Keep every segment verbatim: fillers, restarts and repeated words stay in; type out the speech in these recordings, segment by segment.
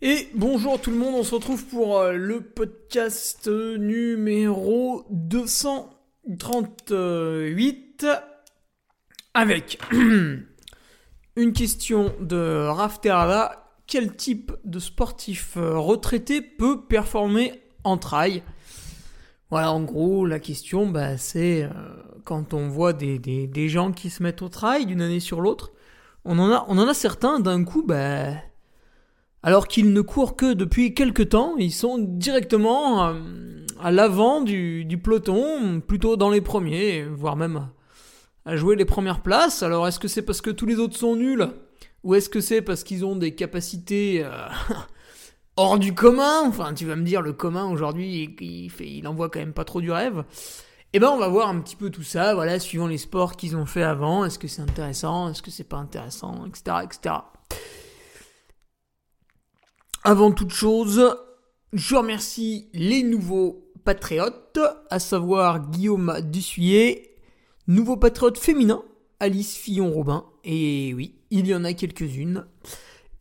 Et bonjour tout le monde, on se retrouve pour le podcast numéro deux cent trente-huit avec une question de Raph Terada. Quel type de sportif retraité peut performer en trail? Voilà, en gros, la question, bah, c'est euh, quand on voit des, des, des gens qui se mettent au trail d'une année sur l'autre, on en a, on en a certains d'un coup, bah... alors qu'ils ne courent que depuis quelques temps, ils sont directement à l'avant du, du peloton, plutôt dans les premiers, voire même à jouer les premières places. Alors est-ce que c'est parce que tous les autres sont nuls, ou est-ce que c'est parce qu'ils ont des capacités euh, hors du commun? Enfin, tu vas me dire, le commun aujourd'hui, il, fait, il envoie quand même pas trop du rêve. Eh ben, on va voir un petit peu tout ça, voilà, suivant les sports qu'ils ont fait avant. Est-ce que c'est intéressant, est-ce que c'est pas intéressant, et cetera, et cetera. Avant toute chose, je remercie les nouveaux patriotes, à savoir Guillaume Dussuyer, nouveau patriote féminin, Alice Fillon-Robin, et oui, il y en a quelques-unes.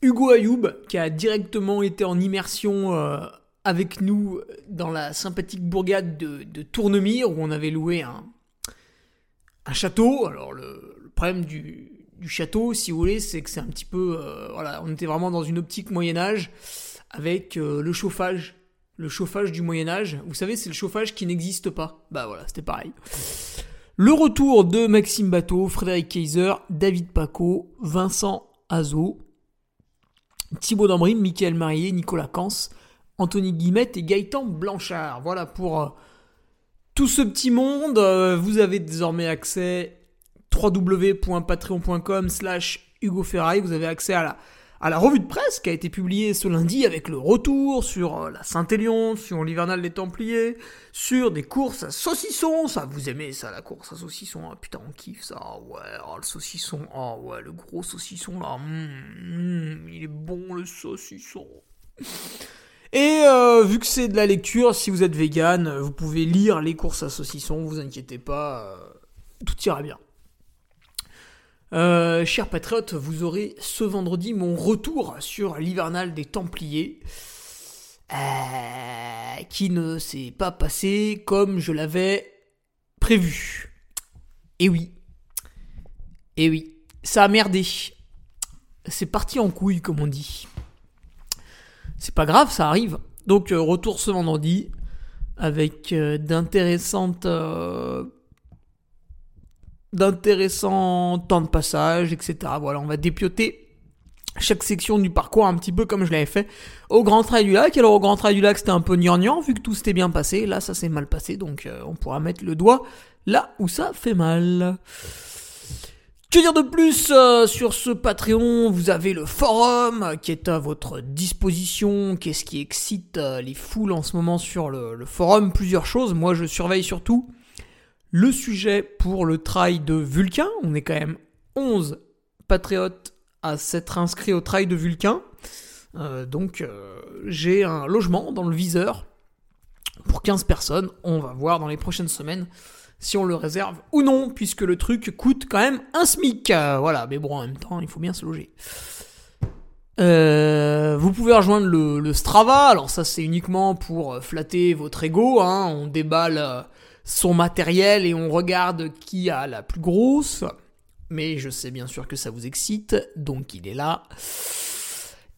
Hugo Ayoub, qui a directement été en immersion euh, avec nous dans la sympathique bourgade de, de Tournemire, où on avait loué un, un château. Alors le, le problème du... du château, si vous voulez, c'est que c'est un petit peu... Euh, voilà, on était vraiment dans une optique Moyen-Âge avec euh, le chauffage. Le chauffage du Moyen-Âge. Vous savez, c'est le chauffage qui n'existe pas. Bah voilà, c'était pareil. Le retour de Maxime Bateau, Frédéric Kaiser, David Paco, Vincent Azeau, Thibaut Dambrin, Michael Marier, Nicolas Kans, Anthony Guimet et Gaëtan Blanchard. Voilà, pour euh, tout ce petit monde, euh, vous avez désormais accès... double vé double vé double vé point patreon point com slash Hugo Ferrari, vous avez accès à la, à la revue de presse qui a été publiée ce lundi avec le retour sur la Saint-Élion, sur l'Hivernale des Templiers, sur des courses à saucisson. Ça, vous aimez ça, la course à saucisson? Ah, putain, on kiffe ça. Oh, ouais, oh, le saucisson. Oh, ouais, le gros saucisson là. Mmh, mmh, il est bon, le saucisson. Et euh, vu que c'est de la lecture, si vous êtes vegan, vous pouvez lire les courses à saucisson, vous inquiétez pas, euh, tout ira bien. Euh, chers patriotes, vous aurez ce vendredi mon retour sur l'hivernale des Templiers euh, qui ne s'est pas passé comme je l'avais prévu. Et oui, et oui, ça a merdé. C'est parti en couille, comme on dit. C'est pas grave, ça arrive. Donc euh, retour ce vendredi avec euh, d'intéressantes... Euh, d'intéressants temps de passage, et cetera. Voilà, on va dépioter chaque section du parcours un petit peu comme je l'avais fait au Grand Trail du Lac. Alors au Grand Trail du Lac, c'était un peu gnangnan, vu que tout s'était bien passé. Là, ça s'est mal passé, donc euh, on pourra mettre le doigt là où ça fait mal. Que dire de plus euh, sur ce Patreon? Vous avez le forum euh, qui est à votre disposition. Qu'est-ce qui excite euh, les foules en ce moment sur le, le forum? Plusieurs choses. Moi, je surveille surtout le sujet pour le trail de Vulcain. On est quand même onze patriotes à s'être inscrits au trail de Vulcain. Euh, donc euh, j'ai un logement dans le viseur pour quinze personnes. On va voir dans les prochaines semaines si on le réserve ou non, puisque le truc coûte quand même un SMIC. Euh, voilà, mais bon, en même temps, il faut bien se loger. Euh, vous pouvez rejoindre le, le Strava. Alors ça, c'est uniquement pour flatter votre ego, hein. On déballe son matériel et on regarde qui a la plus grosse. Mais je sais bien sûr que ça vous excite, donc il est là.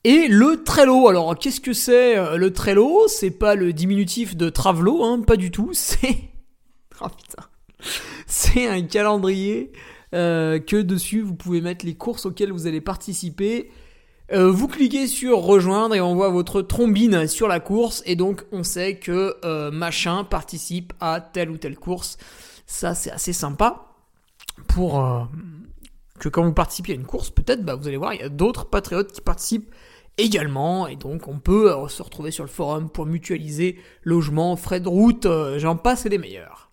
Et le Trello. Alors, qu'est-ce que c'est le Trello? C'est pas le diminutif de Travelo, hein, pas du tout. C'est... Oh, putain. C'est un calendrier euh, que dessus, vous pouvez mettre les courses auxquelles vous allez participer. Euh, vous cliquez sur rejoindre et on voit votre trombine sur la course. Et donc, on sait que euh, machin participe à telle ou telle course. Ça, c'est assez sympa. Pour euh, que quand vous participez à une course, peut-être, bah, vous allez voir, il y a d'autres patriotes qui participent également. Et donc, on peut euh, se retrouver sur le forum pour mutualiser logement, frais de route, euh, j'en passe et les meilleurs.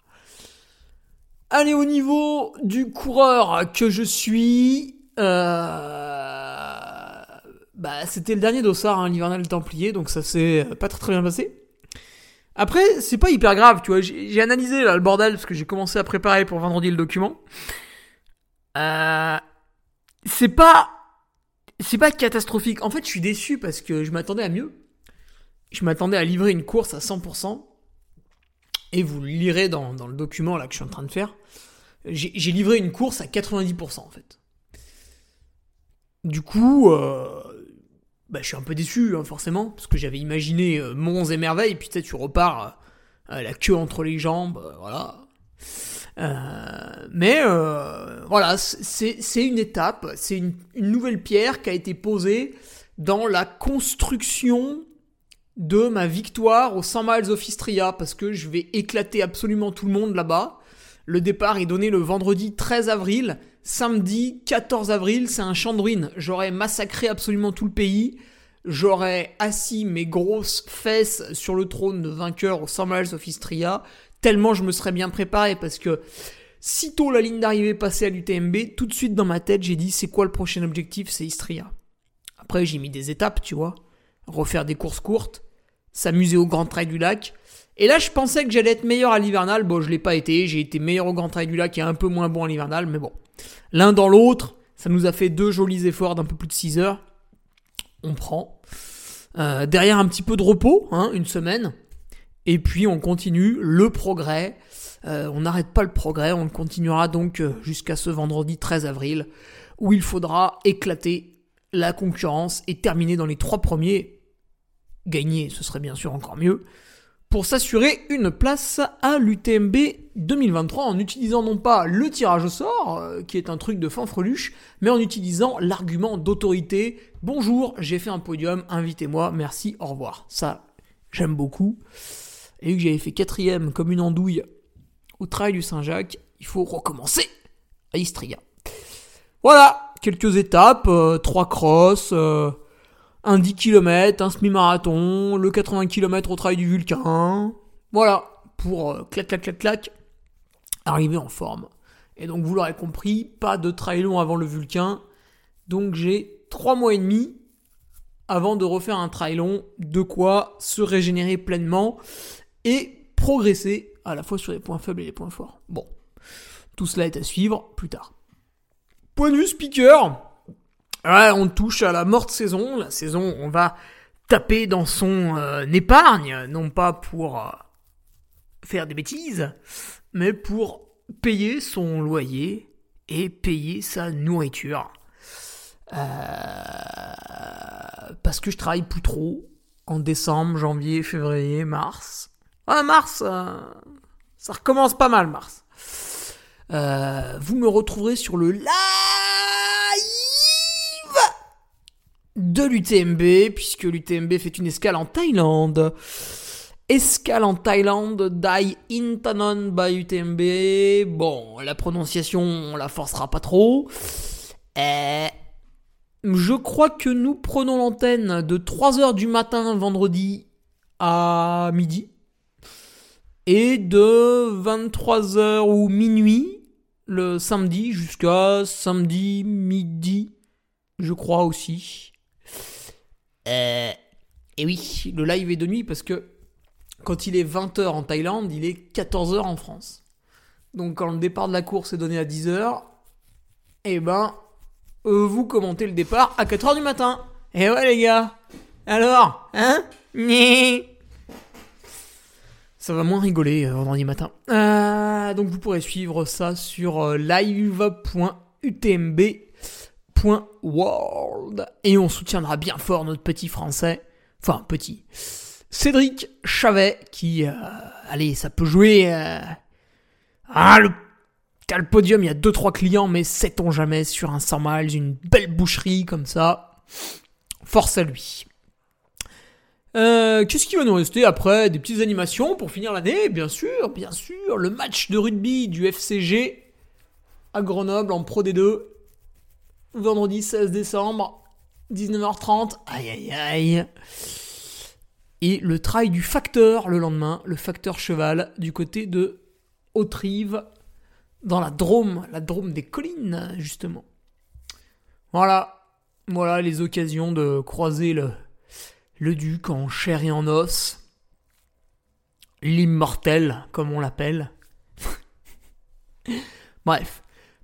Allez, au niveau du coureur que je suis, euh, bah, c'était le dernier dossard, hein, l'hivernal des Templiers, donc ça s'est pas très très bien passé. Après, c'est pas hyper grave, tu vois, j'ai, j'ai analysé là, le bordel, parce que j'ai commencé à préparer pour vendredi le document. Euh, c'est pas, c'est pas catastrophique. En fait, je suis déçu parce que je m'attendais à mieux. Je m'attendais à livrer une course à cent pour cent. Et vous le lirez dans, dans le document là que je suis en train de faire. J'ai, j'ai livré une course à quatre-vingt-dix pour cent en fait. Du coup, euh, bah, je suis un peu déçu, hein, forcément, parce que j'avais imaginé euh, monts et merveilles, et puis tu sais, tu repars euh, la queue entre les jambes, euh, voilà. Euh, mais euh, voilà, c'est, c'est une étape, c'est une, une nouvelle pierre qui a été posée dans la construction de ma victoire au cent miles of Istria, parce que je vais éclater absolument tout le monde là-bas. Le départ est donné le vendredi treize avril, samedi quatorze avril, c'est un champ de ruines. J'aurais massacré absolument tout le pays, j'aurais assis mes grosses fesses sur le trône de vainqueur au cent miles of Istria, tellement je me serais bien préparé, parce que sitôt la ligne d'arrivée passée à l'U T M B, tout de suite dans ma tête, j'ai dit c'est quoi le prochain objectif, c'est Istria. Après j'ai mis des étapes, tu vois, refaire des courses courtes, s'amuser au Grand Trail du Lac. Et là, je pensais que j'allais être meilleur à l'hivernal. Bon, je l'ai pas été. J'ai été meilleur au Grand Trail du Lac et un peu moins bon à l'hivernal. Mais bon, l'un dans l'autre, ça nous a fait deux jolis efforts d'un peu plus de six heures. On prend. Euh, derrière, un petit peu de repos, hein, une semaine. Et puis, on continue le progrès. Euh, on n'arrête pas le progrès. On le continuera donc jusqu'à ce vendredi treize avril où il faudra éclater la concurrence et terminer dans les trois premiers. Gagner, ce serait bien sûr encore mieux, pour s'assurer une place à l'U T M B deux mille vingt-trois en utilisant non pas le tirage au sort, euh, qui est un truc de fanfreluche, mais en utilisant l'argument d'autorité. Bonjour, j'ai fait un podium, invitez-moi, merci, au revoir. Ça, j'aime beaucoup. Et vu que j'avais fait quatrième comme une andouille au Trail du Saint-Jacques, il faut recommencer à Istria. Voilà, quelques étapes, euh, trois crosses... Euh, un dix kilomètres, un semi-marathon, le quatre-vingts kilomètres au Trail du Vulcain. Voilà, pour euh, clac, clac, clac, clac, arriver en forme. Et donc, vous l'aurez compris, pas de trail long avant le Vulcain. Donc, j'ai trois mois et demi avant de refaire un trail long, de quoi se régénérer pleinement et progresser à la fois sur les points faibles et les points forts. Bon, tout cela est à suivre plus tard. Point de vue speaker. Ouais, on touche à la morte saison. La saison, on va taper dans son euh, épargne, non pas pour euh, faire des bêtises, mais pour payer son loyer et payer sa nourriture. Euh, parce que je travaille plus trop en décembre, janvier, février, mars. Ouais, mars, euh, ça recommence pas mal, mars. Euh, vous me retrouverez sur le live de l'U T M B, puisque l'U T M B fait une escale en Thaïlande. Escale en Thaïlande, Die In Thanon by U T M B. Bon, la prononciation, on la forcera pas trop. Et je crois que nous prenons l'antenne de trois heures du matin vendredi à midi. Et de vingt-trois heures ou minuit le samedi jusqu'à samedi midi, je crois aussi. Euh, et oui, le live est de nuit parce que quand il est vingt heures en Thaïlande, il est quatorze heures en France. Donc quand le départ de la course est donné à dix heures, eh ben, euh, vous commentez le départ à quatre heures du matin. Eh ouais les gars, alors, hein? Ça va moins rigoler euh, vendredi matin. Euh, donc vous pourrez suivre ça sur euh, live point u t m b point world. Et on soutiendra bien fort notre petit français. Enfin, petit. Cédric Chavet qui... Euh, allez, ça peut jouer... Euh, ah, le, t'as le podium, il y a deux trois clients, mais sait-on jamais sur un cent miles, une belle boucherie comme ça. Force à lui. Euh, qu'est-ce qui va nous rester après? Des petites animations pour finir l'année, bien sûr, bien sûr. Le match de rugby du F C G à Grenoble en Pro D deux. Vendredi seize décembre, dix-neuf heures trente. Aïe, aïe, aïe. Et le trail du Facteur le lendemain, le Facteur Cheval du côté de Autrive, dans la Drôme, la Drôme des collines, justement. Voilà, voilà les occasions de croiser le... Le duc en chair et en os. L'immortel, comme on l'appelle. Bref.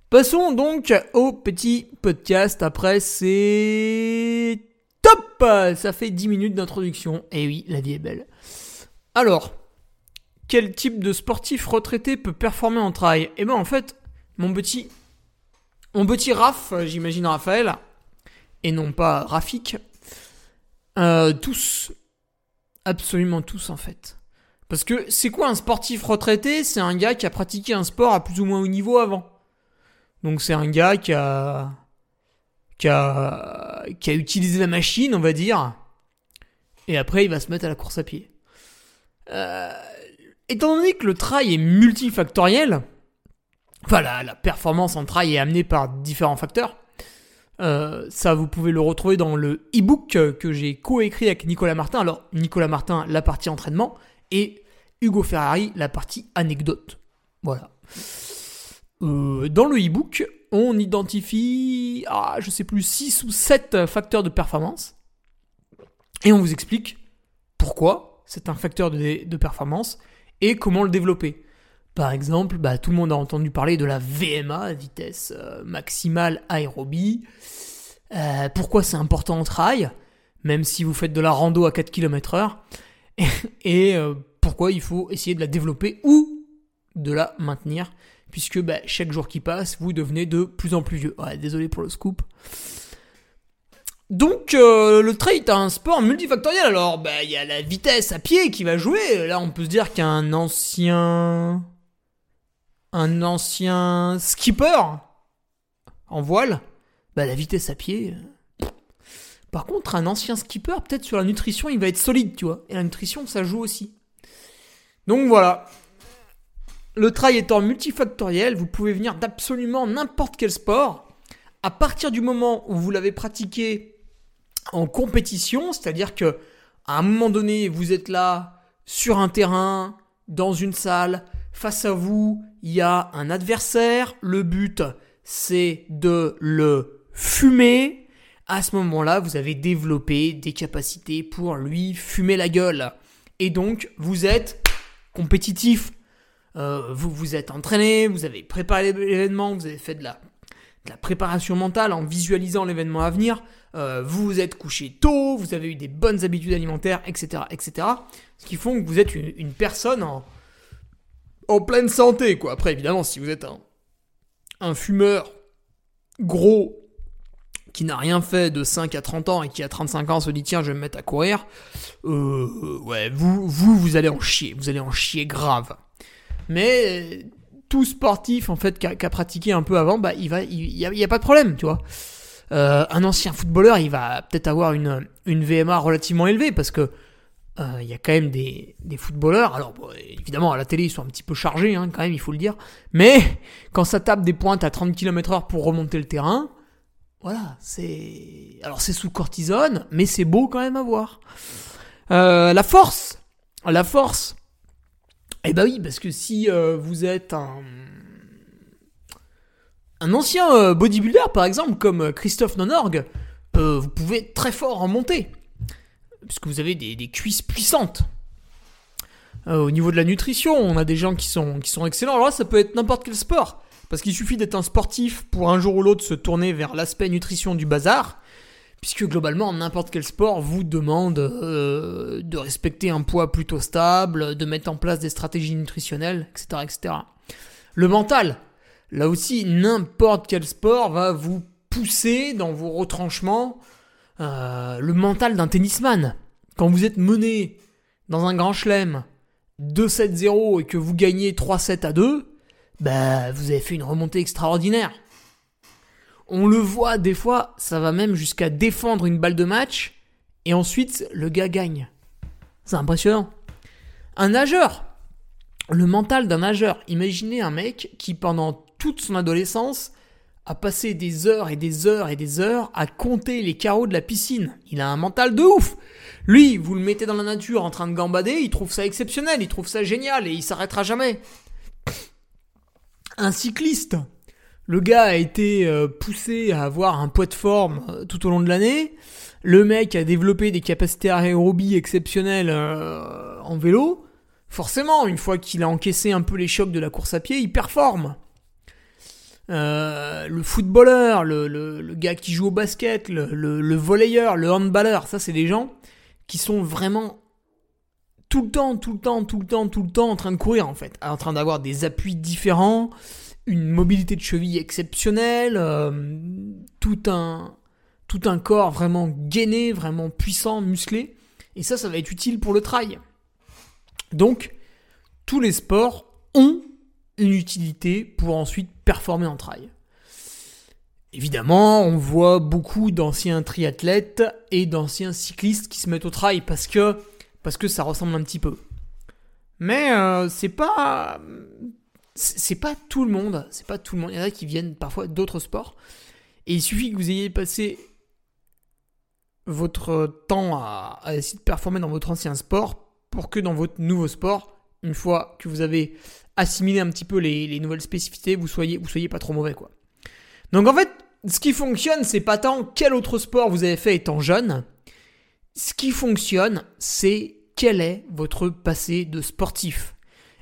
Passons donc au petit podcast. Après, c'est... Top! Ça fait dix minutes d'introduction. Et oui, la vie est belle. Alors, quel type de sportif retraité peut performer en trail? Eh ben, en fait, mon petit... Mon petit Raph, j'imagine Raphaël, et non pas Rafik... Euh, tous, absolument tous en fait. Parce que c'est quoi un sportif retraité? C'est un gars qui a pratiqué un sport à plus ou moins haut niveau avant. Donc c'est un gars qui a, qui a, qui a utilisé la machine, on va dire, et après il va se mettre à la course à pied. Euh, étant donné que le trail est multifactoriel, enfin la, la performance en trail est amenée par différents facteurs. Euh, ça vous pouvez le retrouver dans le e-book que j'ai co-écrit avec Nicolas Martin. Alors Nicolas Martin, la partie entraînement, et Hugo Ferrari, la partie anecdote. Voilà. Euh, dans le e-book, on identifie, ah, je sais plus, six ou sept facteurs de performance, et on vous explique pourquoi c'est un facteur de, de performance et comment le développer. Par exemple, bah, tout le monde a entendu parler de la V M A, vitesse euh, maximale aérobie. Euh, pourquoi c'est important en trail, même si vous faites de la rando à quatre kilomètres heure. Et, et euh, pourquoi il faut essayer de la développer ou de la maintenir, puisque bah, chaque jour qui passe, vous devenez de plus en plus vieux. Ouais, désolé pour le scoop. Donc, euh, le trail est un sport multifactoriel. Alors, bah, il y a la vitesse à pied qui va jouer. Là, on peut se dire qu'un ancien... Un ancien skipper en voile, bah la vitesse à pied. Euh... Par contre, un ancien skipper, peut-être sur la nutrition, il va être solide, tu vois. Et la nutrition, ça joue aussi. Donc voilà. Le trail étant multifactoriel, vous pouvez venir d'absolument n'importe quel sport. À partir du moment où vous l'avez pratiqué en compétition, c'est-à-dire que à un moment donné, vous êtes là, sur un terrain, dans une salle. Face à vous, il y a un adversaire. Le but, c'est de le fumer. À ce moment-là, vous avez développé des capacités pour lui fumer la gueule. Et donc, vous êtes compétitif. Euh, vous vous êtes entraîné, vous avez préparé l'événement, vous avez fait de la, de la préparation mentale en visualisant l'événement à venir. Euh, vous vous êtes couché tôt, vous avez eu des bonnes habitudes alimentaires, et cetera, et cetera. Ce qui font que vous êtes une, une personne en... En pleine santé, quoi. Après, évidemment, si vous êtes un, un fumeur gros qui n'a rien fait de cinq à trente ans et qui à trente-cinq ans se dit « Tiens, je vais me mettre à courir euh, », ouais, vous, vous, vous allez en chier. Vous allez en chier grave. Mais tout sportif, en fait, qui a, qui a pratiqué un peu avant, bah, il va, il, il y a, il y a pas de problème, tu vois. Euh, un ancien footballeur, il va peut-être avoir une, une V M A relativement élevée parce que Il euh, y a quand même des, des footballeurs. Alors bon, évidemment à la télé ils sont un petit peu chargés hein, quand même, il faut le dire, mais quand ça tape des pointes à trente kilomètres heure pour remonter le terrain, voilà, c'est... Alors c'est sous cortisone, mais c'est beau quand même à voir. euh, la force la force eh ben oui, parce que si euh, vous êtes un un ancien euh, bodybuilder par exemple comme Christophe Nonorgue, euh, vous pouvez être très fort en montée parce que vous avez des, des cuisses puissantes. Euh, au niveau de la nutrition, on a des gens qui sont, qui sont excellents. Alors là, ça peut être n'importe quel sport. Parce qu'il suffit d'être un sportif pour un jour ou l'autre se tourner vers l'aspect nutrition du bazar. Puisque globalement, n'importe quel sport vous demande euh, de respecter un poids plutôt stable, de mettre en place des stratégies nutritionnelles, et cetera, et cetera. Le mental, là aussi, n'importe quel sport va vous pousser dans vos retranchements euh, le mental d'un tennisman. Quand vous êtes mené dans un grand chelem deux sept zéro et que vous gagnez trois sept à deux, bah, vous avez fait une remontée extraordinaire. On le voit des fois, ça va même jusqu'à défendre une balle de match, et ensuite, le gars gagne. C'est impressionnant. Un nageur, le mental d'un nageur. Imaginez un mec qui, pendant toute son adolescence, a passé des heures et des heures et des heures à compter les carreaux de la piscine. Il a un mental de ouf. Lui, vous le mettez dans la nature en train de gambader, il trouve ça exceptionnel, il trouve ça génial, et il s'arrêtera jamais. Un cycliste. Le gars a été poussé à avoir un poids de forme tout au long de l'année. Le mec a développé des capacités aérobie exceptionnelles en vélo. Forcément, une fois qu'il a encaissé un peu les chocs de la course à pied, il performe. Euh, le footballeur, le, le, le gars qui joue au basket, le, le, le volleyeur, le handballeur, ça c'est des gens qui sont vraiment tout le temps, tout le temps, tout le temps, tout le temps en train de courir en fait. En train d'avoir des appuis différents, une mobilité de cheville exceptionnelle, euh, tout un, tout un corps vraiment gainé, vraiment puissant, musclé. Et ça, ça va être utile pour le trail. Donc, tous les sports ont une utilité pour ensuite performer en trail. Évidemment, on voit beaucoup d'anciens triathlètes et d'anciens cyclistes qui se mettent au trail parce que, parce que ça ressemble un petit peu. Mais euh, c'est pas... C'est pas tout le monde, c'est pas tout le monde. Il y en a qui viennent parfois d'autres sports. Et il suffit que vous ayez passé votre temps à, à essayer de performer dans votre ancien sport pour que dans votre nouveau sport, une fois que vous avez assimilé un petit peu les, les nouvelles spécificités, vous soyez, vous soyez pas trop mauvais, quoi. Donc en fait, ce qui fonctionne, c'est pas tant quel autre sport vous avez fait étant jeune. Ce qui fonctionne, c'est quel est votre passé de sportif.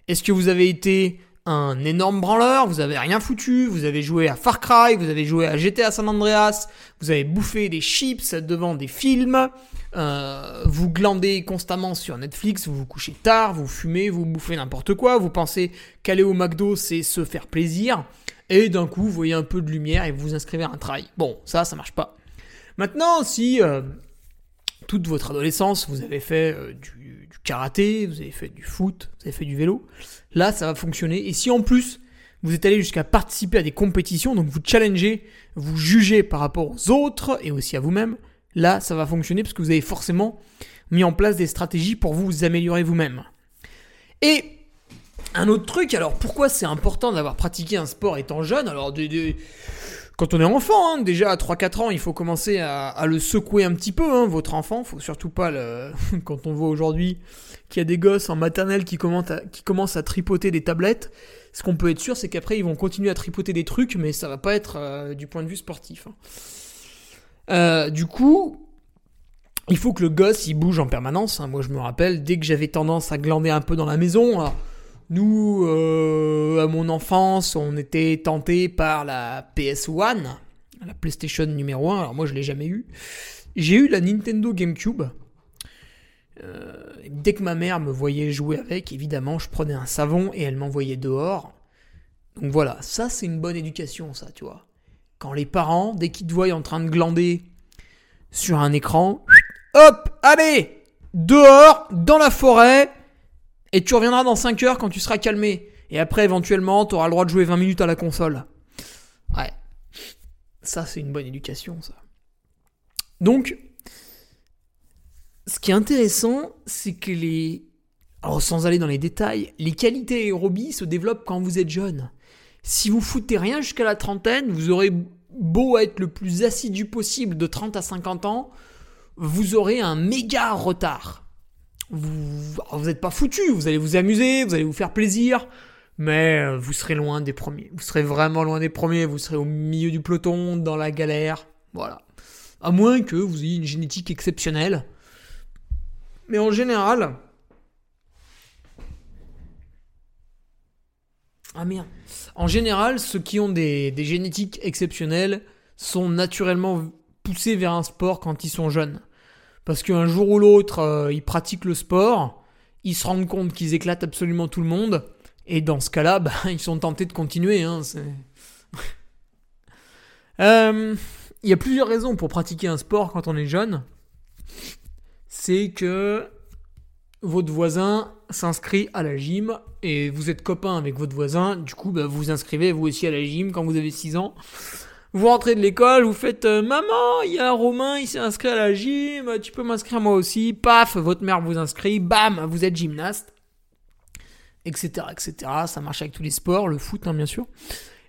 Est-ce que vous avez été un énorme branleur, vous avez rien foutu, vous avez joué à Far Cry, vous avez joué à G T A San Andreas, vous avez bouffé des chips devant des films, euh, vous glandez constamment sur Netflix, vous vous couchez tard, vous fumez, vous bouffez n'importe quoi, vous pensez qu'aller au McDo c'est se faire plaisir, et d'un coup vous voyez un peu de lumière et vous vous inscrivez à un trail. Bon, ça, ça marche pas. Maintenant, si euh, toute votre adolescence vous avez fait euh, du du karaté, vous avez fait du foot, vous avez fait du vélo, là ça va fonctionner. Et si en plus vous êtes allé jusqu'à participer à des compétitions, donc vous challengez, vous jugez par rapport aux autres et aussi à vous-même, là ça va fonctionner parce que vous avez forcément mis en place des stratégies pour vous améliorer vous-même. Et un autre truc, alors pourquoi c'est important d'avoir pratiqué un sport étant jeune? Alors des, des... quand on est enfant, hein, déjà à trois quatre ans, il faut commencer à, à le secouer un petit peu, hein, votre enfant. Faut surtout pas le... Quand on voit aujourd'hui qu'il y a des gosses en maternelle qui commencent à, qui commencent à tripoter des tablettes, ce qu'on peut être sûr, c'est qu'après, ils vont continuer à tripoter des trucs, mais ça va pas être euh, du point de vue sportif. Hein. Euh, du coup, il faut que le gosse, il bouge en permanence. Hein. Moi, je me rappelle, dès que j'avais tendance à glander un peu dans la maison... Alors, Nous, euh, à mon enfance, on était tentés par la P S un, la PlayStation numéro un. Alors moi, je ne l'ai jamais eu. J'ai eu la Nintendo GameCube. Euh, dès que ma mère me voyait jouer avec, évidemment, je prenais un savon et elle m'envoyait dehors. Donc voilà, ça, c'est une bonne éducation, ça, tu vois. Quand les parents, dès qu'ils te voient en train de glander sur un écran, hop, allez, dehors, dans la forêt... Et tu reviendras dans cinq heures quand tu seras calmé. Et après, éventuellement, tu auras le droit de jouer vingt minutes à la console. Ouais. Ça, c'est une bonne éducation, ça. Donc, ce qui est intéressant, c'est que les... Alors, sans aller dans les détails, les qualités aérobie se développent quand vous êtes jeune. Si vous foutez rien jusqu'à la trentaine, vous aurez beau être le plus assidu possible de trente à cinquante ans, vous aurez un méga retard. Vous, vous n'êtes pas foutu, vous allez vous amuser, vous allez vous faire plaisir, mais vous serez loin des premiers. Vous serez vraiment loin des premiers, vous serez au milieu du peloton, dans la galère, voilà. À moins que vous ayez une génétique exceptionnelle. Mais en général, Ah merde. En général, ceux qui ont des, des génétiques exceptionnelles sont naturellement poussés vers un sport quand ils sont jeunes. Parce qu'un jour ou l'autre, euh, ils pratiquent le sport, ils se rendent compte qu'ils éclatent absolument tout le monde, et dans ce cas-là, bah, ils sont tentés de continuer. Hein, c'est... euh, y a plusieurs raisons pour pratiquer un sport quand on est jeune. C'est que votre voisin s'inscrit à la gym, et vous êtes copain avec votre voisin, du coup, bah, vous vous inscrivez vous aussi à la gym quand vous avez six ans. Vous rentrez de l'école, vous faites euh, « Maman, il y a Romain, il s'est inscrit à la gym, tu peux m'inscrire moi aussi ?» Paf, votre mère vous inscrit, bam, vous êtes gymnaste, et cetera, et cetera. Ça marche avec tous les sports, le foot, hein, bien sûr.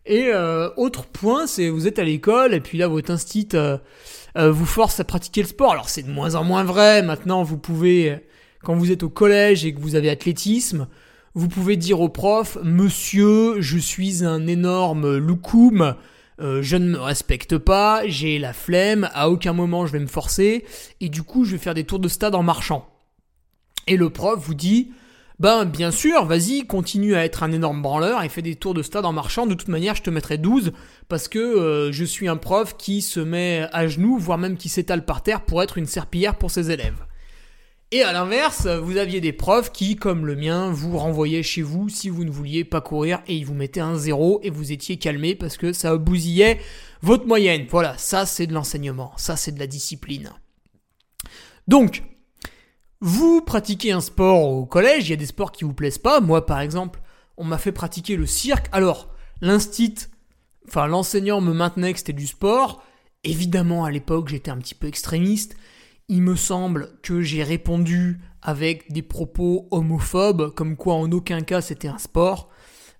Et euh, autre point, c'est vous êtes à l'école, et puis là, votre instit euh, euh, vous force à pratiquer le sport. Alors, c'est de moins en moins vrai. Maintenant, vous pouvez, quand vous êtes au collège et que vous avez athlétisme, vous pouvez dire au prof « Monsieur, je suis un énorme loukoum. » Euh, je ne me respecte pas, j'ai la flemme, à aucun moment je vais me forcer, et du coup je vais faire des tours de stade en marchant. Et le prof vous dit, ben bien sûr, vas-y, continue à être un énorme branleur et fais des tours de stade en marchant, de toute manière je te mettrai douze, parce que euh, je suis un prof qui se met à genoux, voire même qui s'étale par terre pour être une serpillière pour ses élèves. Et à l'inverse, vous aviez des profs qui, comme le mien, vous renvoyaient chez vous si vous ne vouliez pas courir et ils vous mettaient un zéro et vous étiez calmé parce que ça bousillait votre moyenne. Voilà, ça c'est de l'enseignement, ça c'est de la discipline. Donc, vous pratiquez un sport au collège, il y a des sports qui vous plaisent pas. Moi par exemple, on m'a fait pratiquer le cirque. Alors, l'instit, enfin l'enseignant me maintenait que c'était du sport. Évidemment à l'époque j'étais un petit peu extrémiste. Il me semble que j'ai répondu avec des propos homophobes, comme quoi en aucun cas c'était un sport.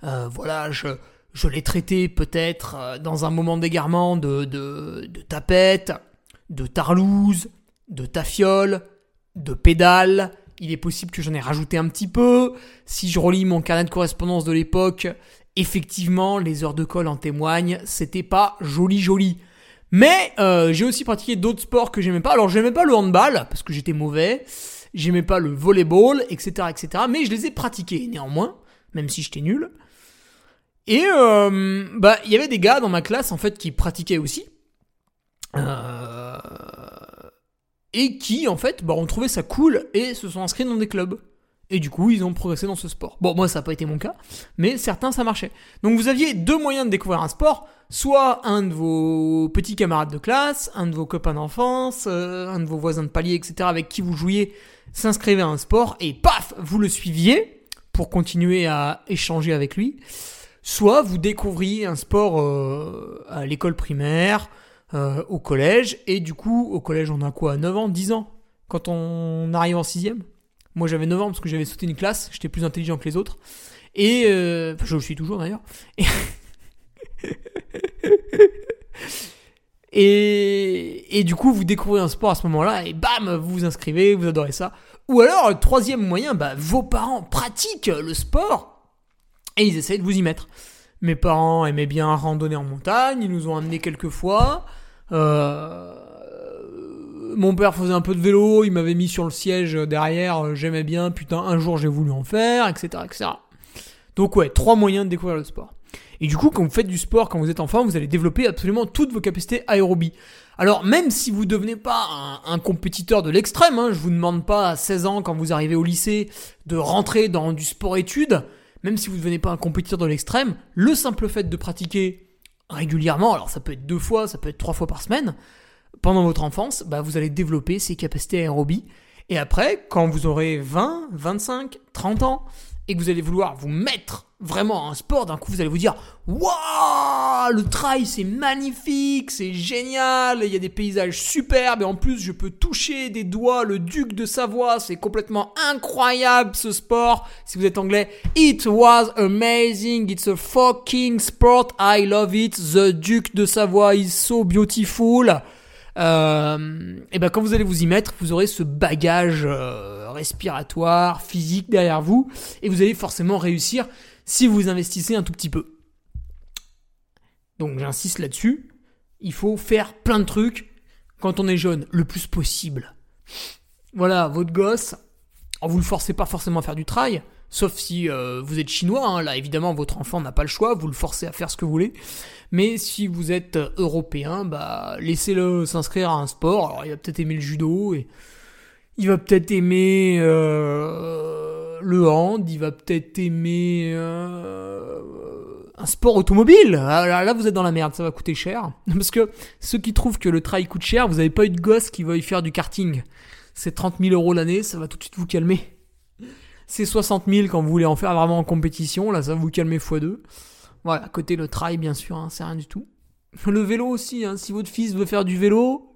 Euh, voilà, je, je l'ai traité peut-être euh, dans un moment d'égarement de, de, de tapette, de tarlouse, de tafiole, de pédale. Il est possible que j'en ai rajouté un petit peu. Si je relis mon carnet de correspondance de l'époque, effectivement, les heures de colle en témoignent. C'était pas joli joli. Mais euh, j'ai aussi pratiqué d'autres sports que j'aimais pas. Alors j'aimais pas le handball parce que j'étais mauvais, j'aimais pas le volleyball, et cetera, et cetera. Mais je les ai pratiqués néanmoins, même si j'étais nul. Et euh, bah il y avait des gars dans ma classe en fait qui pratiquaient aussi euh... et qui en fait bah ont trouvé ça cool et se sont inscrits dans des clubs. Et du coup, ils ont progressé dans ce sport. Bon, moi, ça n'a pas été mon cas, mais certains, ça marchait. Donc, vous aviez deux moyens de découvrir un sport. Soit un de vos petits camarades de classe, un de vos copains d'enfance, euh, un de vos voisins de palier, et cetera, avec qui vous jouiez, s'inscrivait à un sport, et paf, vous le suiviez pour continuer à échanger avec lui. Soit vous découvriez un sport euh, à l'école primaire, euh, au collège, et du coup, au collège, on a quoi, neuf ans, dix ans, quand on arrive en sixième ? Moi, j'avais neuf ans parce que j'avais sauté une classe. J'étais plus intelligent que les autres. Et... Euh, enfin, je le suis toujours, d'ailleurs. Et, et, et du coup, vous découvrez un sport à ce moment-là. Et bam, vous vous inscrivez, vous adorez ça. Ou alors, troisième moyen, bah, vos parents pratiquent le sport. Et ils essayent de vous y mettre. Mes parents aimaient bien randonner en montagne. Ils nous ont amenés quelques fois. Euh... Mon père faisait un peu de vélo, il m'avait mis sur le siège derrière, j'aimais bien, putain, un jour j'ai voulu en faire, et cetera, et cetera. Donc ouais, trois moyens de découvrir le sport. Et du coup, quand vous faites du sport, quand vous êtes enfant, vous allez développer absolument toutes vos capacités aérobie. Alors même si vous ne devenez pas un, un compétiteur de l'extrême, hein, je vous demande pas à seize ans, quand vous arrivez au lycée, de rentrer dans du sport-études, même si vous ne devenez pas un compétiteur de l'extrême, le simple fait de pratiquer régulièrement, alors ça peut être deux fois, ça peut être trois fois par semaine, pendant votre enfance, bah vous allez développer ces capacités aérobie. Et après, quand vous aurez vingt, vingt-cinq, trente ans, et que vous allez vouloir vous mettre vraiment à un sport, d'un coup vous allez vous dire « Waouh, le trail c'est magnifique, c'est génial, il y a des paysages superbes, et en plus je peux toucher des doigts le duc de Savoie, c'est complètement incroyable ce sport. » Si vous êtes anglais, « It was amazing, it's a fucking sport, I love it, the duc de Savoie is so beautiful. » Euh, et ben quand vous allez vous y mettre, vous aurez ce bagage euh, respiratoire, physique derrière vous, et vous allez forcément réussir si vous investissez un tout petit peu. Donc j'insiste là-dessus, il faut faire plein de trucs quand on est jeune, le plus possible. Voilà, votre gosse, vous le forcez pas forcément à faire du trail, sauf si euh, vous êtes chinois, hein, là évidemment votre enfant n'a pas le choix, vous le forcez à faire ce que vous voulez, mais si vous êtes européen, bah laissez-le s'inscrire à un sport. Alors il va peut-être aimer le judo, et il va peut-être aimer euh, le hand, il va peut-être aimer euh, un sport automobile. Là, là vous êtes dans la merde, ça va coûter cher, parce que ceux qui trouvent que le trail coûte cher, vous n'avez pas eu de gosse qui veuille faire du karting. C'est trente mille euros l'année, ça va tout de suite vous calmer. C'est soixante mille quand vous voulez en faire vraiment en compétition, là ça va vous calmer fois deux. Voilà, à côté le trail bien sûr, hein, c'est rien du tout. Le vélo aussi, hein, si votre fils veut faire du vélo,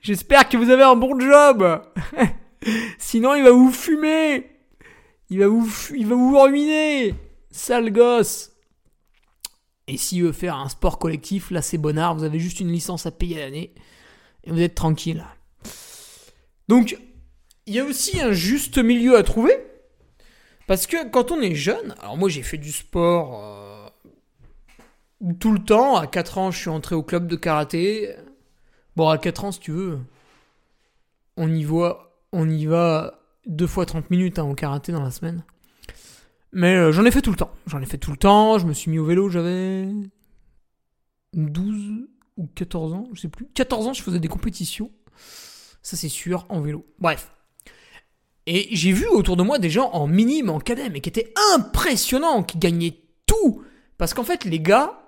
j'espère que vous avez un bon job. Sinon il va vous fumer, il va vous, fu- il va vous ruiner, sale gosse. Et s'il veut faire un sport collectif, là c'est bonnard, vous avez juste une licence à payer l'année. Et vous êtes tranquille. Donc, il y a aussi un juste milieu à trouver. Parce que quand on est jeune... Alors moi, j'ai fait du sport euh, tout le temps. À quatre ans, je suis entré au club de karaté. Bon, à quatre ans, si tu veux, on y, voit, on y va deux fois trente minutes hein, en karaté dans la semaine. Mais euh, j'en ai fait tout le temps. J'en ai fait tout le temps. Je me suis mis au vélo, j'avais douze... ou quatorze ans, je sais plus. quatorze ans, je faisais des compétitions. Ça, c'est sûr, en vélo. Bref. Et j'ai vu autour de moi des gens en minime, en cadet, mais qui étaient impressionnants, qui gagnaient tout. Parce qu'en fait, les gars,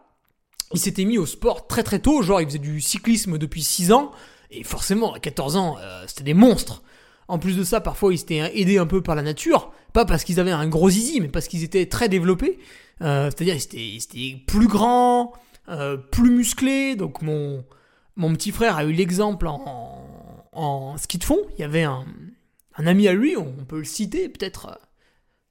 ils s'étaient mis au sport très très tôt. Genre, ils faisaient du cyclisme depuis six ans. Et forcément, à quatorze ans, euh, c'était des monstres. En plus de ça, parfois, ils s'étaient aidés un peu par la nature. Pas parce qu'ils avaient un gros zizi, mais parce qu'ils étaient très développés. Euh, c'est-à-dire, ils étaient, ils étaient plus grands... Euh, plus musclé, donc mon, mon petit frère a eu l'exemple en, en, en ski de fond. Il y avait un, un ami à lui, on peut le citer, peut-être, euh,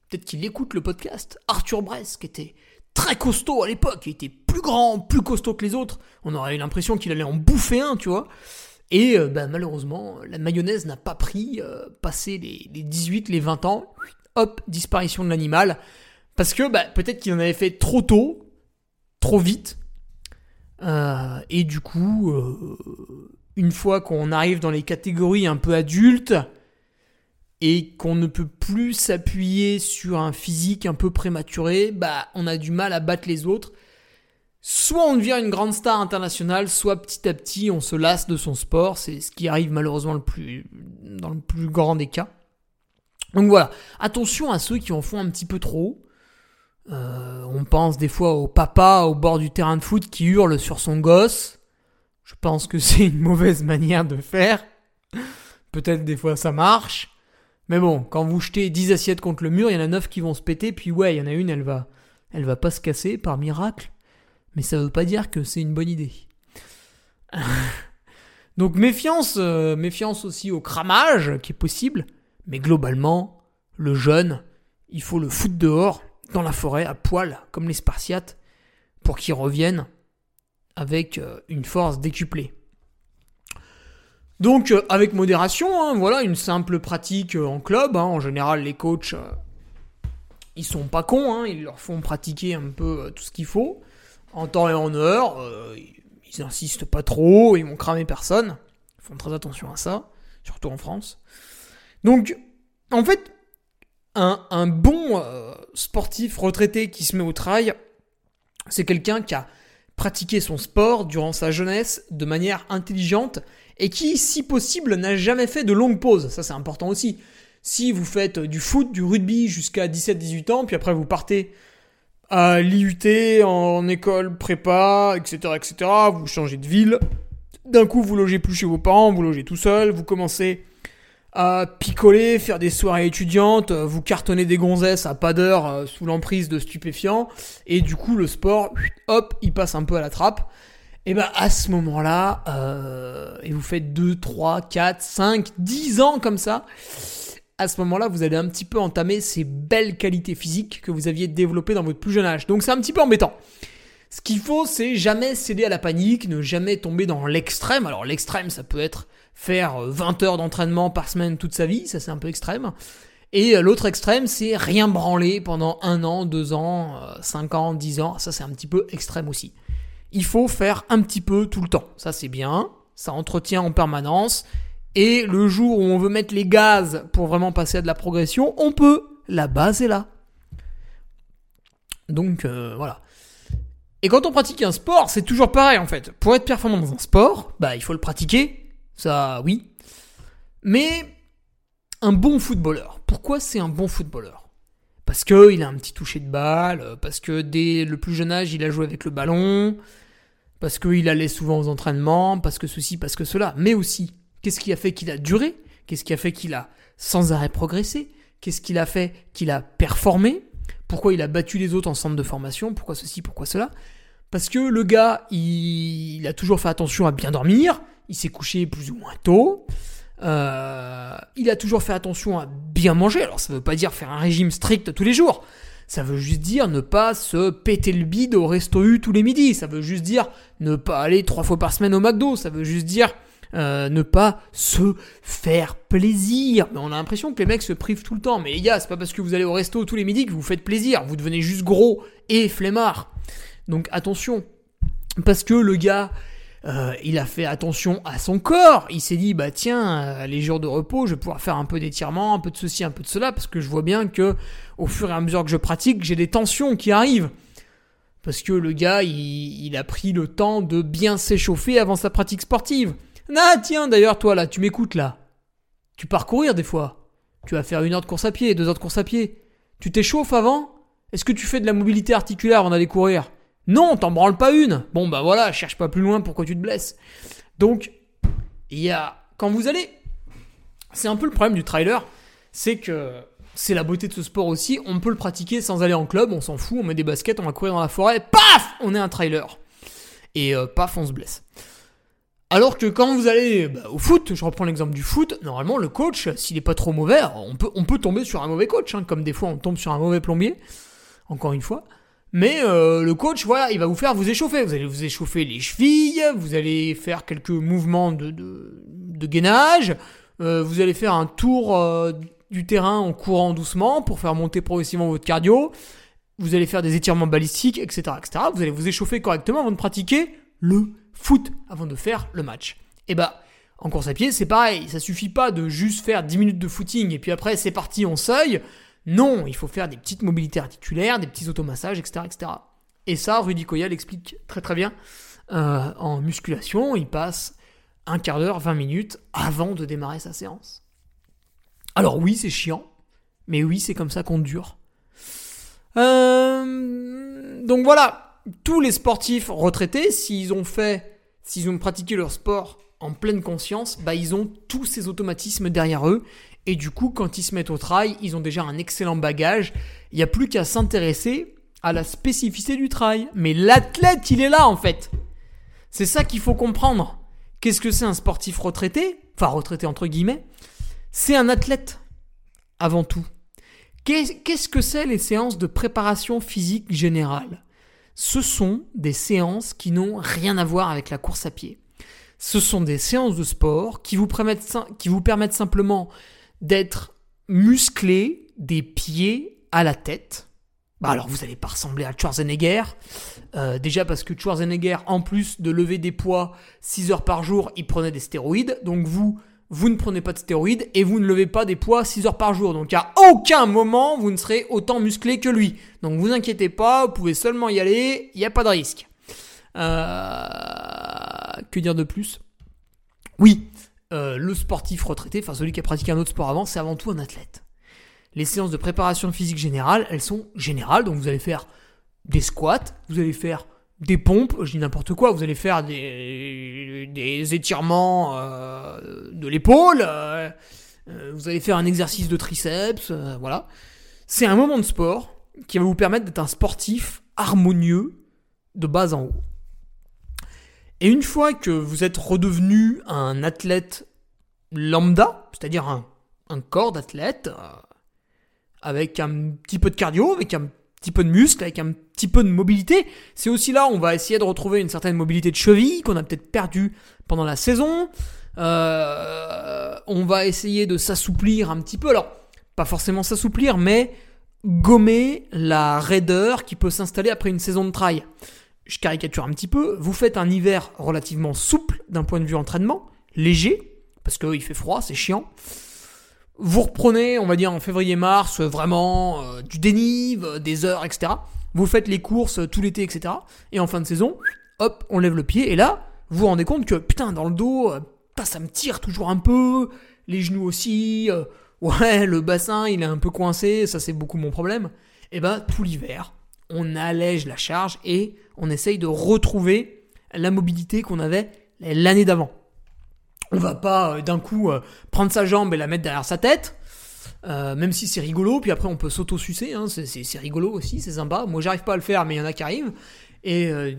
peut-être qu'il écoute le podcast, Arthur Bress, qui était très costaud à l'époque, il était plus grand, plus costaud que les autres, on aurait eu l'impression qu'il allait en bouffer un, tu vois, et euh, bah, malheureusement, la mayonnaise n'a pas pris, euh, passé les, les dix-huit, les vingt ans, hop, disparition de l'animal, parce que bah, peut-être qu'il en avait fait trop tôt, trop vite. Euh, et du coup, euh, une fois qu'on arrive dans les catégories un peu adultes et qu'on ne peut plus s'appuyer sur un physique un peu prématuré, bah, on a du mal à battre les autres. Soit on devient une grande star internationale, soit petit à petit on se lasse de son sport. C'est ce qui arrive malheureusement le plus, dans le plus grand des cas. Donc voilà, attention à ceux qui en font un petit peu trop. Euh, on pense des fois au papa au bord du terrain de foot qui hurle sur son gosse. Je pense que c'est une mauvaise manière de faire. Peut-être des fois ça marche. Mais bon, quand vous jetez dix assiettes contre le mur, il y en a neuf qui vont se péter. Puis ouais, il y en a une, elle va, elle va pas se casser par miracle. Mais ça veut pas dire que c'est une bonne idée. Donc méfiance, euh, méfiance aussi au cramage qui est possible. Mais globalement, le jeune, il faut le foutre dehors. Dans la forêt, à poil, comme les Spartiates, pour qu'ils reviennent avec une force décuplée. Donc, avec modération, hein, voilà, une simple pratique en club. Hein. En général, les coachs, euh, ils sont pas cons, hein, ils leur font pratiquer un peu euh, tout ce qu'il faut, en temps et en heure, euh, ils insistent pas trop, ils vont cramer personne, ils font très attention à ça, surtout en France. Donc, en fait, Un, un bon euh, sportif retraité qui se met au trail, c'est quelqu'un qui a pratiqué son sport durant sa jeunesse de manière intelligente et qui, si possible, n'a jamais fait de longue pause. Ça, c'est important aussi. Si vous faites du foot, du rugby jusqu'à dix-sept dix-huit ans, puis après vous partez à l'I U T, en école prépa, et cetera, et cetera, vous changez de ville, d'un coup vous logez plus chez vos parents, vous logez tout seul, vous commencez... à picoler, faire des soirées étudiantes, vous cartonnez des gonzesses à pas d'heure euh, sous l'emprise de stupéfiants, et du coup le sport, hop, il passe un peu à la trappe, et ben à ce moment-là, euh, et vous faites deux, trois, quatre, cinq, dix ans comme ça, à ce moment-là vous allez un petit peu entamer ces belles qualités physiques que vous aviez développées dans votre plus jeune âge, donc c'est un petit peu embêtant. Ce qu'il faut, c'est jamais céder à la panique, ne jamais tomber dans l'extrême. Alors l'extrême, ça peut être faire vingt heures d'entraînement par semaine toute sa vie, ça c'est un peu extrême. Et l'autre extrême, c'est rien branler pendant un an, deux ans, cinq ans, dix ans. Ça c'est un petit peu extrême aussi. Il faut faire un petit peu tout le temps. Ça c'est bien, ça entretient en permanence Et le jour où on veut mettre les gaz pour vraiment passer à de la progression, on peut. La base est là. Donc euh, voilà. Et quand on pratique un sport, c'est toujours pareil en fait. Pour être performant dans un sport, bah il faut le pratiquer. Ça, oui. Mais un bon footballeur. Pourquoi c'est un bon footballeur ? Parce qu'il a un petit toucher de balle, parce que dès le plus jeune âge, il a joué avec le ballon, parce qu'il allait souvent aux entraînements, parce que ceci, parce que cela. Mais aussi, qu'est-ce qui a fait qu'il a duré ? Qu'est-ce qui a fait qu'il a sans arrêt progressé ? Qu'est-ce qu'il a fait qu'il a performé ? Pourquoi il a battu les autres en centre de formation ? Pourquoi ceci ? Pourquoi cela ? Parce que le gars, il, il a toujours fait attention à bien dormir. Il s'est couché plus ou moins tôt. Euh, il a toujours fait attention à bien manger. Alors ça ne veut pas dire faire un régime strict tous les jours. Ça veut juste dire ne pas se péter le bide au resto U tous les midis. Ça veut juste dire ne pas aller trois fois par semaine au McDo. Ça veut juste dire euh, ne pas se faire plaisir. Mais on a l'impression que les mecs se privent tout le temps. Mais les gars, c'est pas parce que vous allez au resto tous les midis que vous faites plaisir. Vous devenez juste gros et flemmard. Donc attention, parce que le gars, euh, il a fait attention à son corps, il s'est dit, bah tiens, euh, les jours de repos, je vais pouvoir faire un peu d'étirement, un peu de ceci, un peu de cela, parce que je vois bien que au fur et à mesure que je pratique, j'ai des tensions qui arrivent. Parce que le gars, il, il a pris le temps de bien s'échauffer avant sa pratique sportive. Ah tiens, d'ailleurs, toi là, tu m'écoutes là, tu pars courir des fois, tu vas faire une heure de course à pied, deux heures de course à pied, tu t'échauffes avant ? Est-ce que tu fais de la mobilité articulaire avant d'aller courir ? Non, t'en branles pas une. Bon, bah voilà, cherche pas plus loin pourquoi tu te blesses. Donc, il y a... Quand vous allez... C'est un peu le problème du trailer. C'est que c'est la beauté de ce sport aussi. On peut le pratiquer sans aller en club. On s'en fout, on met des baskets, on va courir dans la forêt. Paf ! On est un trailer. Et euh, paf, on se blesse. Alors que quand vous allez bah, au foot, je reprends l'exemple du foot, normalement, le coach, s'il est pas trop mauvais, on peut, on peut tomber sur un mauvais coach. Hein, comme des fois, on tombe sur un mauvais plombier. Encore une fois. Mais euh, le coach, voilà, il va vous faire vous échauffer. Vous allez vous échauffer les chevilles, vous allez faire quelques mouvements de, de, de gainage, euh, vous allez faire un tour euh, du terrain en courant doucement pour faire monter progressivement votre cardio, vous allez faire des étirements balistiques, et cetera, et cetera. Vous allez vous échauffer correctement avant de pratiquer le foot, avant de faire le match. Et bah, en course à pied, c'est pareil. Ça suffit pas de juste faire dix minutes de footing et puis après, c'est parti, on seuille. Non, il faut faire des petites mobilités articulaires, des petits automassages, et cetera, et cetera. Et ça, Rudy Koya l'explique très très bien. Euh, en musculation, il passe un quart d'heure, vingt minutes avant de démarrer sa séance. Alors oui, c'est chiant, mais oui, c'est comme ça qu'on dure. Euh, donc voilà, tous les sportifs retraités, s'ils ont fait, s'ils ont pratiqué leur sport en pleine conscience, bah ils ont tous ces automatismes derrière eux. Et du coup, quand ils se mettent au trail, ils ont déjà un excellent bagage. Il n'y a plus qu'à s'intéresser à la spécificité du trail. Mais l'athlète, il est là, en fait. C'est ça qu'il faut comprendre. Qu'est-ce que c'est un sportif retraité ? Enfin, retraité entre guillemets. C'est un athlète, avant tout. Qu'est-ce que c'est les séances de préparation physique générale ? Ce sont des séances qui n'ont rien à voir avec la course à pied. Ce sont des séances de sport qui vous permettent, qui vous permettent simplement... d'être musclé des pieds à la tête. Bah alors, vous n'allez pas ressembler à Schwarzenegger. Euh, déjà parce que Schwarzenegger, en plus de lever des poids six heures par jour, il prenait des stéroïdes. Donc vous, vous ne prenez pas de stéroïdes et vous ne levez pas des poids six heures par jour. Donc à aucun moment, vous ne serez autant musclé que lui. Donc vous inquiétez pas, vous pouvez seulement y aller, il n'y a pas de risque. Euh, que dire de plus ? Oui. Euh, le sportif retraité, enfin celui qui a pratiqué un autre sport avant, c'est avant tout un athlète. Les séances de préparation physique générale, elles sont générales, donc vous allez faire des squats, vous allez faire des pompes, je dis n'importe quoi, vous allez faire des, des étirements euh, de l'épaule, euh, vous allez faire un exercice de triceps, euh, voilà. C'est un moment de sport qui va vous permettre d'être un sportif harmonieux de bas en haut. Et une fois que vous êtes redevenu un athlète lambda, c'est-à-dire un, un corps d'athlète, euh, avec un petit peu de cardio, avec un petit peu de muscle, avec un petit peu de mobilité, c'est aussi là où on va essayer de retrouver une certaine mobilité de cheville qu'on a peut-être perdue pendant la saison. Euh, on va essayer de s'assouplir un petit peu. Alors, pas forcément s'assouplir, mais gommer la raideur qui peut s'installer après une saison de trail. Je caricature un petit peu, vous faites un hiver relativement souple d'un point de vue entraînement, léger, parce qu'il fait froid, c'est chiant. Vous reprenez, on va dire en février-mars, vraiment euh, du dénive, des heures, et cetera. Vous faites les courses tout l'été, et cetera. Et en fin de saison, hop, on lève le pied. Et là, vous vous rendez compte que, putain, dans le dos, euh, putain, ça me tire toujours un peu. Les genoux aussi. Euh, ouais, le bassin, il est un peu coincé. Ça, c'est beaucoup mon problème. Et ben, tout l'hiver, on allège la charge et on essaye de retrouver la mobilité qu'on avait l'année d'avant. On va pas euh, d'un coup euh, prendre sa jambe et la mettre derrière sa tête, euh, même si c'est rigolo, puis après on peut s'auto-sucer, hein, c'est, c'est, c'est rigolo aussi, c'est sympa. Moi j'arrive pas à le faire, mais il y en a qui arrivent. Et euh...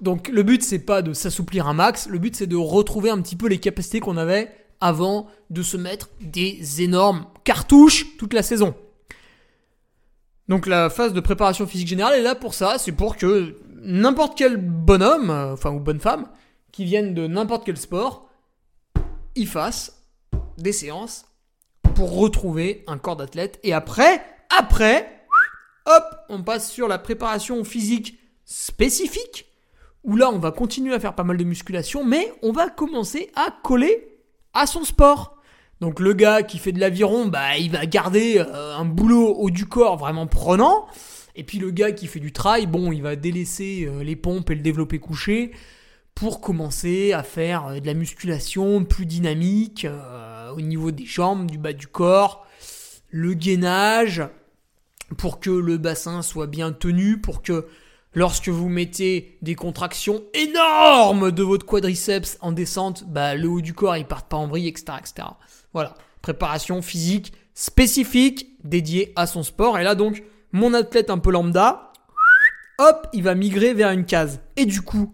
Donc le but c'est pas de s'assouplir un max, le but c'est de retrouver un petit peu les capacités qu'on avait avant de se mettre des énormes cartouches toute la saison. Donc la phase de préparation physique générale est là pour ça, c'est pour que n'importe quel bonhomme, euh, enfin ou bonne femme, qui viennent de n'importe quel sport, ils fassent des séances pour retrouver un corps d'athlète. Et après, après, hop, on passe sur la préparation physique spécifique, où là, on va continuer à faire pas mal de musculation, mais on va commencer à coller à son sport. Donc le gars qui fait de l'aviron, bah, il va garder euh, un boulot haut du corps vraiment prenant. Et puis le gars qui fait du trail, bon, il va délaisser euh, les pompes et le développé couché, pour commencer à faire de la musculation plus dynamique euh, au niveau des jambes, du bas du corps, le gainage, pour que le bassin soit bien tenu, pour que lorsque vous mettez des contractions énormes de votre quadriceps en descente, bah, le haut du corps il parte pas en vrille, et cetera, et cetera. Voilà, préparation physique spécifique dédiée à son sport. Et là donc, mon athlète un peu lambda, hop, il va migrer vers une case. Et du coup,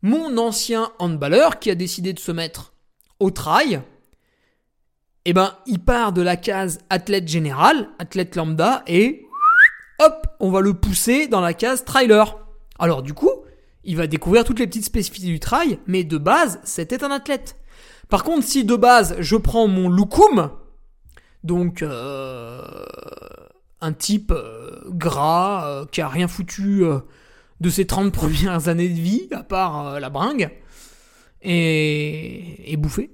mon ancien handballeur qui a décidé de se mettre au trail, eh ben, il part de la case athlète général, athlète lambda, et hop, on va le pousser dans la case trailer. Alors du coup, il va découvrir toutes les petites spécificités du trail, mais de base, c'était un athlète. Par contre, si de base, je prends mon loukoum, donc euh, un type euh, gras, euh, qui a rien foutu... Euh, de ses trente premières années de vie, à part euh, la bringue, et, et bouffer,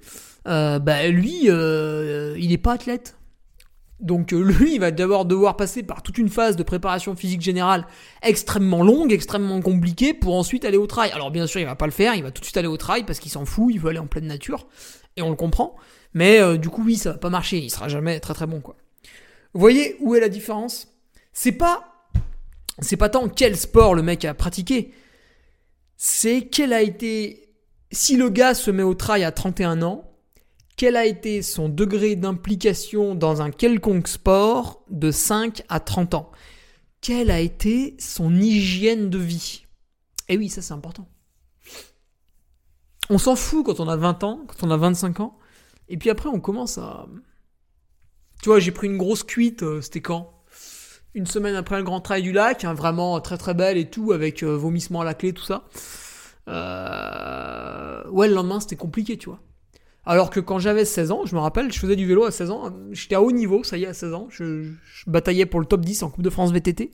euh, bah lui, euh, il n'est pas athlète. Donc euh, lui, il va d'abord devoir passer par toute une phase de préparation physique générale extrêmement longue, extrêmement compliquée, pour ensuite aller au trail. Alors bien sûr, il va pas le faire, il va tout de suite aller au trail, parce qu'il s'en fout, il veut aller en pleine nature, et on le comprend. Mais euh, du coup, oui, ça va pas marcher, il sera jamais très très bon, quoi. Vous voyez où est la différence ? C'est pas... C'est pas tant quel sport le mec a pratiqué, c'est quel a été, si le gars se met au trail à trente et un ans, quel a été son degré d'implication dans un quelconque sport de cinq à trente ans. Quelle a été son hygiène de vie. Et oui, ça c'est important. On s'en fout quand on a vingt ans, quand on a vingt-cinq ans, et puis après on commence à... Tu vois, j'ai pris une grosse cuite, c'était quand ? Une semaine après le Grand Trail du Lac, hein, vraiment très très belle et tout, avec euh, vomissement à la clé, tout ça. Euh... Ouais, le lendemain, c'était compliqué, tu vois. Alors que quand j'avais seize ans, je me rappelle, je faisais du vélo à seize ans, j'étais à haut niveau, ça y est, à seize ans, je, je bataillais pour le top dix en Coupe de France V T T.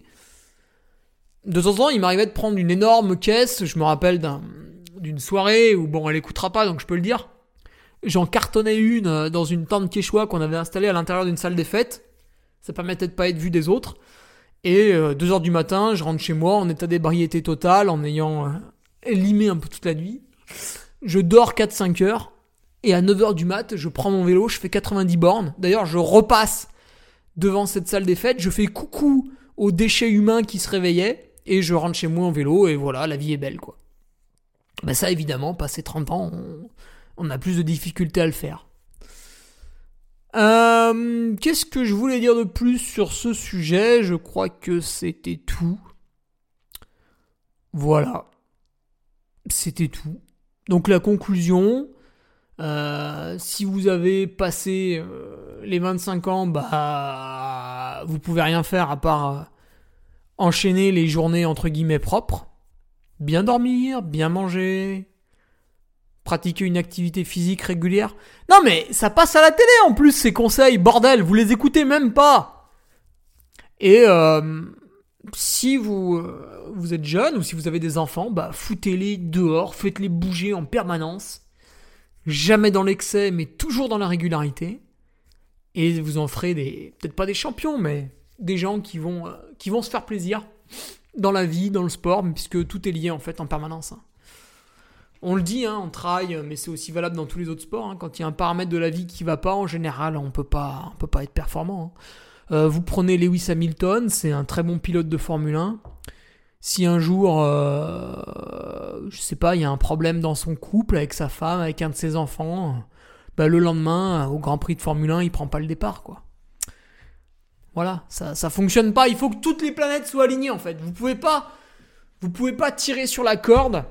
De temps en temps, il m'arrivait de prendre une énorme caisse, je me rappelle d'un, d'une soirée où, bon, elle écoutera pas, donc je peux le dire. J'en cartonnais une dans une tente quechua qu'on avait installée à l'intérieur d'une salle des fêtes. Ça permettait de pas être vu des autres. Et euh, deux heures du matin, je rentre chez moi en état d'ébriété totale, en ayant euh, limé un peu toute la nuit. Je dors quatre à cinq heures. Et à neuf heures du mat, je prends mon vélo, je fais quatre-vingt-dix bornes. D'ailleurs, je repasse devant cette salle des fêtes. Je fais coucou aux déchets humains qui se réveillaient. Et je rentre chez moi en vélo. Et voilà, la vie est belle, quoi. Bah ça, évidemment, passé trente ans, on, on a plus de difficultés à le faire. Euh, qu'est-ce que je voulais dire de plus sur ce sujet ? Je crois que c'était tout. Voilà. C'était tout. Donc la conclusion, euh, si vous avez passé euh, les vingt-cinq ans, bah vous pouvez rien faire à part euh, enchaîner les journées entre guillemets propres. Bien dormir, bien manger... Pratiquer une activité physique régulière. Non mais ça passe à la télé en plus ces conseils, bordel, vous les écoutez même pas. Et euh, si vous, vous êtes jeune ou si vous avez des enfants, bah, foutez-les dehors, faites-les bouger en permanence. Jamais dans l'excès, mais toujours dans la régularité. Et vous en ferez des, peut-être pas des champions, mais des gens qui vont, euh, qui vont se faire plaisir dans la vie, dans le sport, puisque tout est lié en fait en permanence. On le dit, hein, on trail, mais c'est aussi valable dans tous les autres sports. Hein. Quand il y a un paramètre de la vie qui va pas, en général, on peut pas, on peut pas être performant. Hein. Euh, vous prenez Lewis Hamilton, c'est un très bon pilote de Formule un. Si un jour, euh, je sais pas, il y a un problème dans son couple avec sa femme, avec un de ses enfants, bah le lendemain, au Grand Prix de Formule un, il prend pas le départ, quoi. Voilà, ça, ça fonctionne pas. Il faut que toutes les planètes soient alignées, en fait. Vous pouvez pas, vous pouvez pas tirer sur la corde.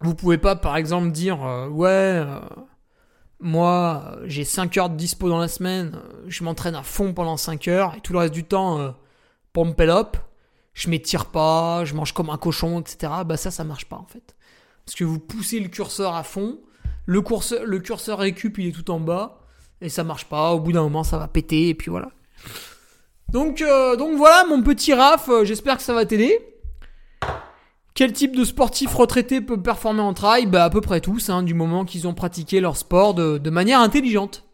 Vous pouvez pas, par exemple, dire euh, « Ouais, euh, moi, j'ai cinq heures de dispo dans la semaine, je m'entraîne à fond pendant cinq heures, et tout le reste du temps, euh, pump it up, je m'étire pas, je mange comme un cochon, et cetera » Bah ça, ça marche pas, en fait. Parce que vous poussez le curseur à fond, le curseur, le curseur récup, il est tout en bas, et ça marche pas. Au bout d'un moment, ça va péter, et puis voilà. Donc, euh, donc voilà, mon petit Raph, euh, j'espère que ça va t'aider. Quel type de sportif retraité peut performer en trail ? Bah à peu près tous, hein, du moment qu'ils ont pratiqué leur sport de, de manière intelligente.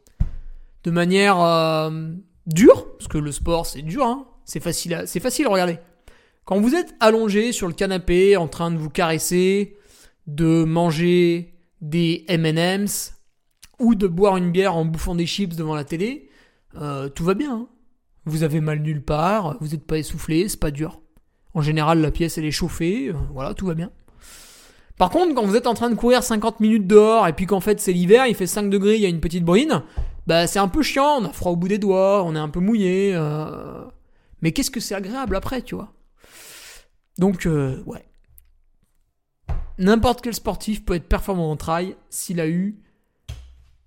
De manière euh, dure, parce que le sport c'est dur, hein, c'est facile à, c'est facile, regardez. Quand vous êtes allongé sur le canapé en train de vous caresser, de manger des M and M's ou de boire une bière en bouffant des chips devant la télé, euh, tout va bien. Hein. Vous avez mal nulle part, vous n'êtes pas essoufflé, c'est pas dur. En général, la pièce, elle est chauffée. Euh, voilà, tout va bien. Par contre, quand vous êtes en train de courir cinquante minutes dehors et puis qu'en fait, c'est l'hiver, il fait cinq degrés, il y a une petite bruine, bah, c'est un peu chiant. On a froid au bout des doigts, on est un peu mouillé. Euh... Mais qu'est-ce que c'est agréable après, tu vois ? Donc, euh, ouais. N'importe quel sportif peut être performant en trail s'il a eu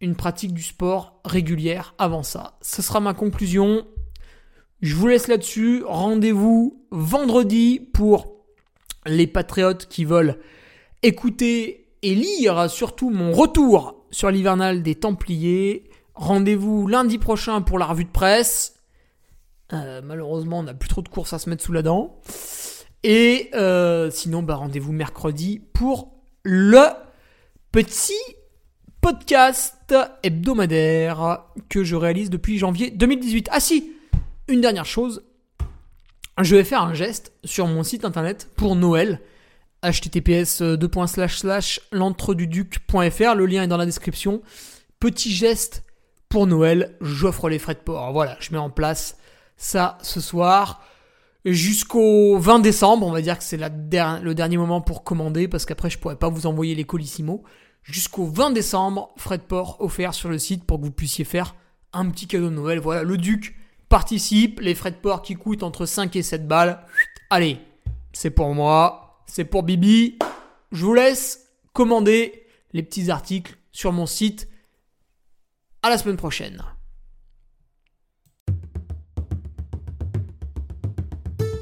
une pratique du sport régulière avant ça. Ce sera ma conclusion. Je vous laisse là-dessus. Rendez-vous vendredi pour les patriotes qui veulent écouter et lire surtout mon retour sur l'hivernale des Templiers. Rendez-vous lundi prochain pour la revue de presse. Euh, malheureusement, on n'a plus trop de courses à se mettre sous la dent. Et euh, sinon, bah, rendez-vous mercredi pour le petit podcast hebdomadaire que je réalise depuis janvier deux mille dix-huit. Ah si! Une dernière chose, je vais faire un geste sur mon site internet pour Noël, h t t p s deux points slash slash l'entreduduc point f r, le lien est dans la description. Petit geste pour Noël, j'offre les frais de port. Voilà, je mets en place ça ce soir jusqu'au vingt décembre, on va dire que c'est la der- le dernier moment pour commander parce qu'après je pourrais pas vous envoyer les colissimo. Jusqu'au vingt décembre, frais de port offerts sur le site pour que vous puissiez faire un petit cadeau de Noël. Voilà, le duc participe, les frais de port qui coûtent entre cinq et sept balles. Allez, c'est pour moi, c'est pour Bibi. Je vous laisse commander les petits articles sur mon site. À la semaine prochaine.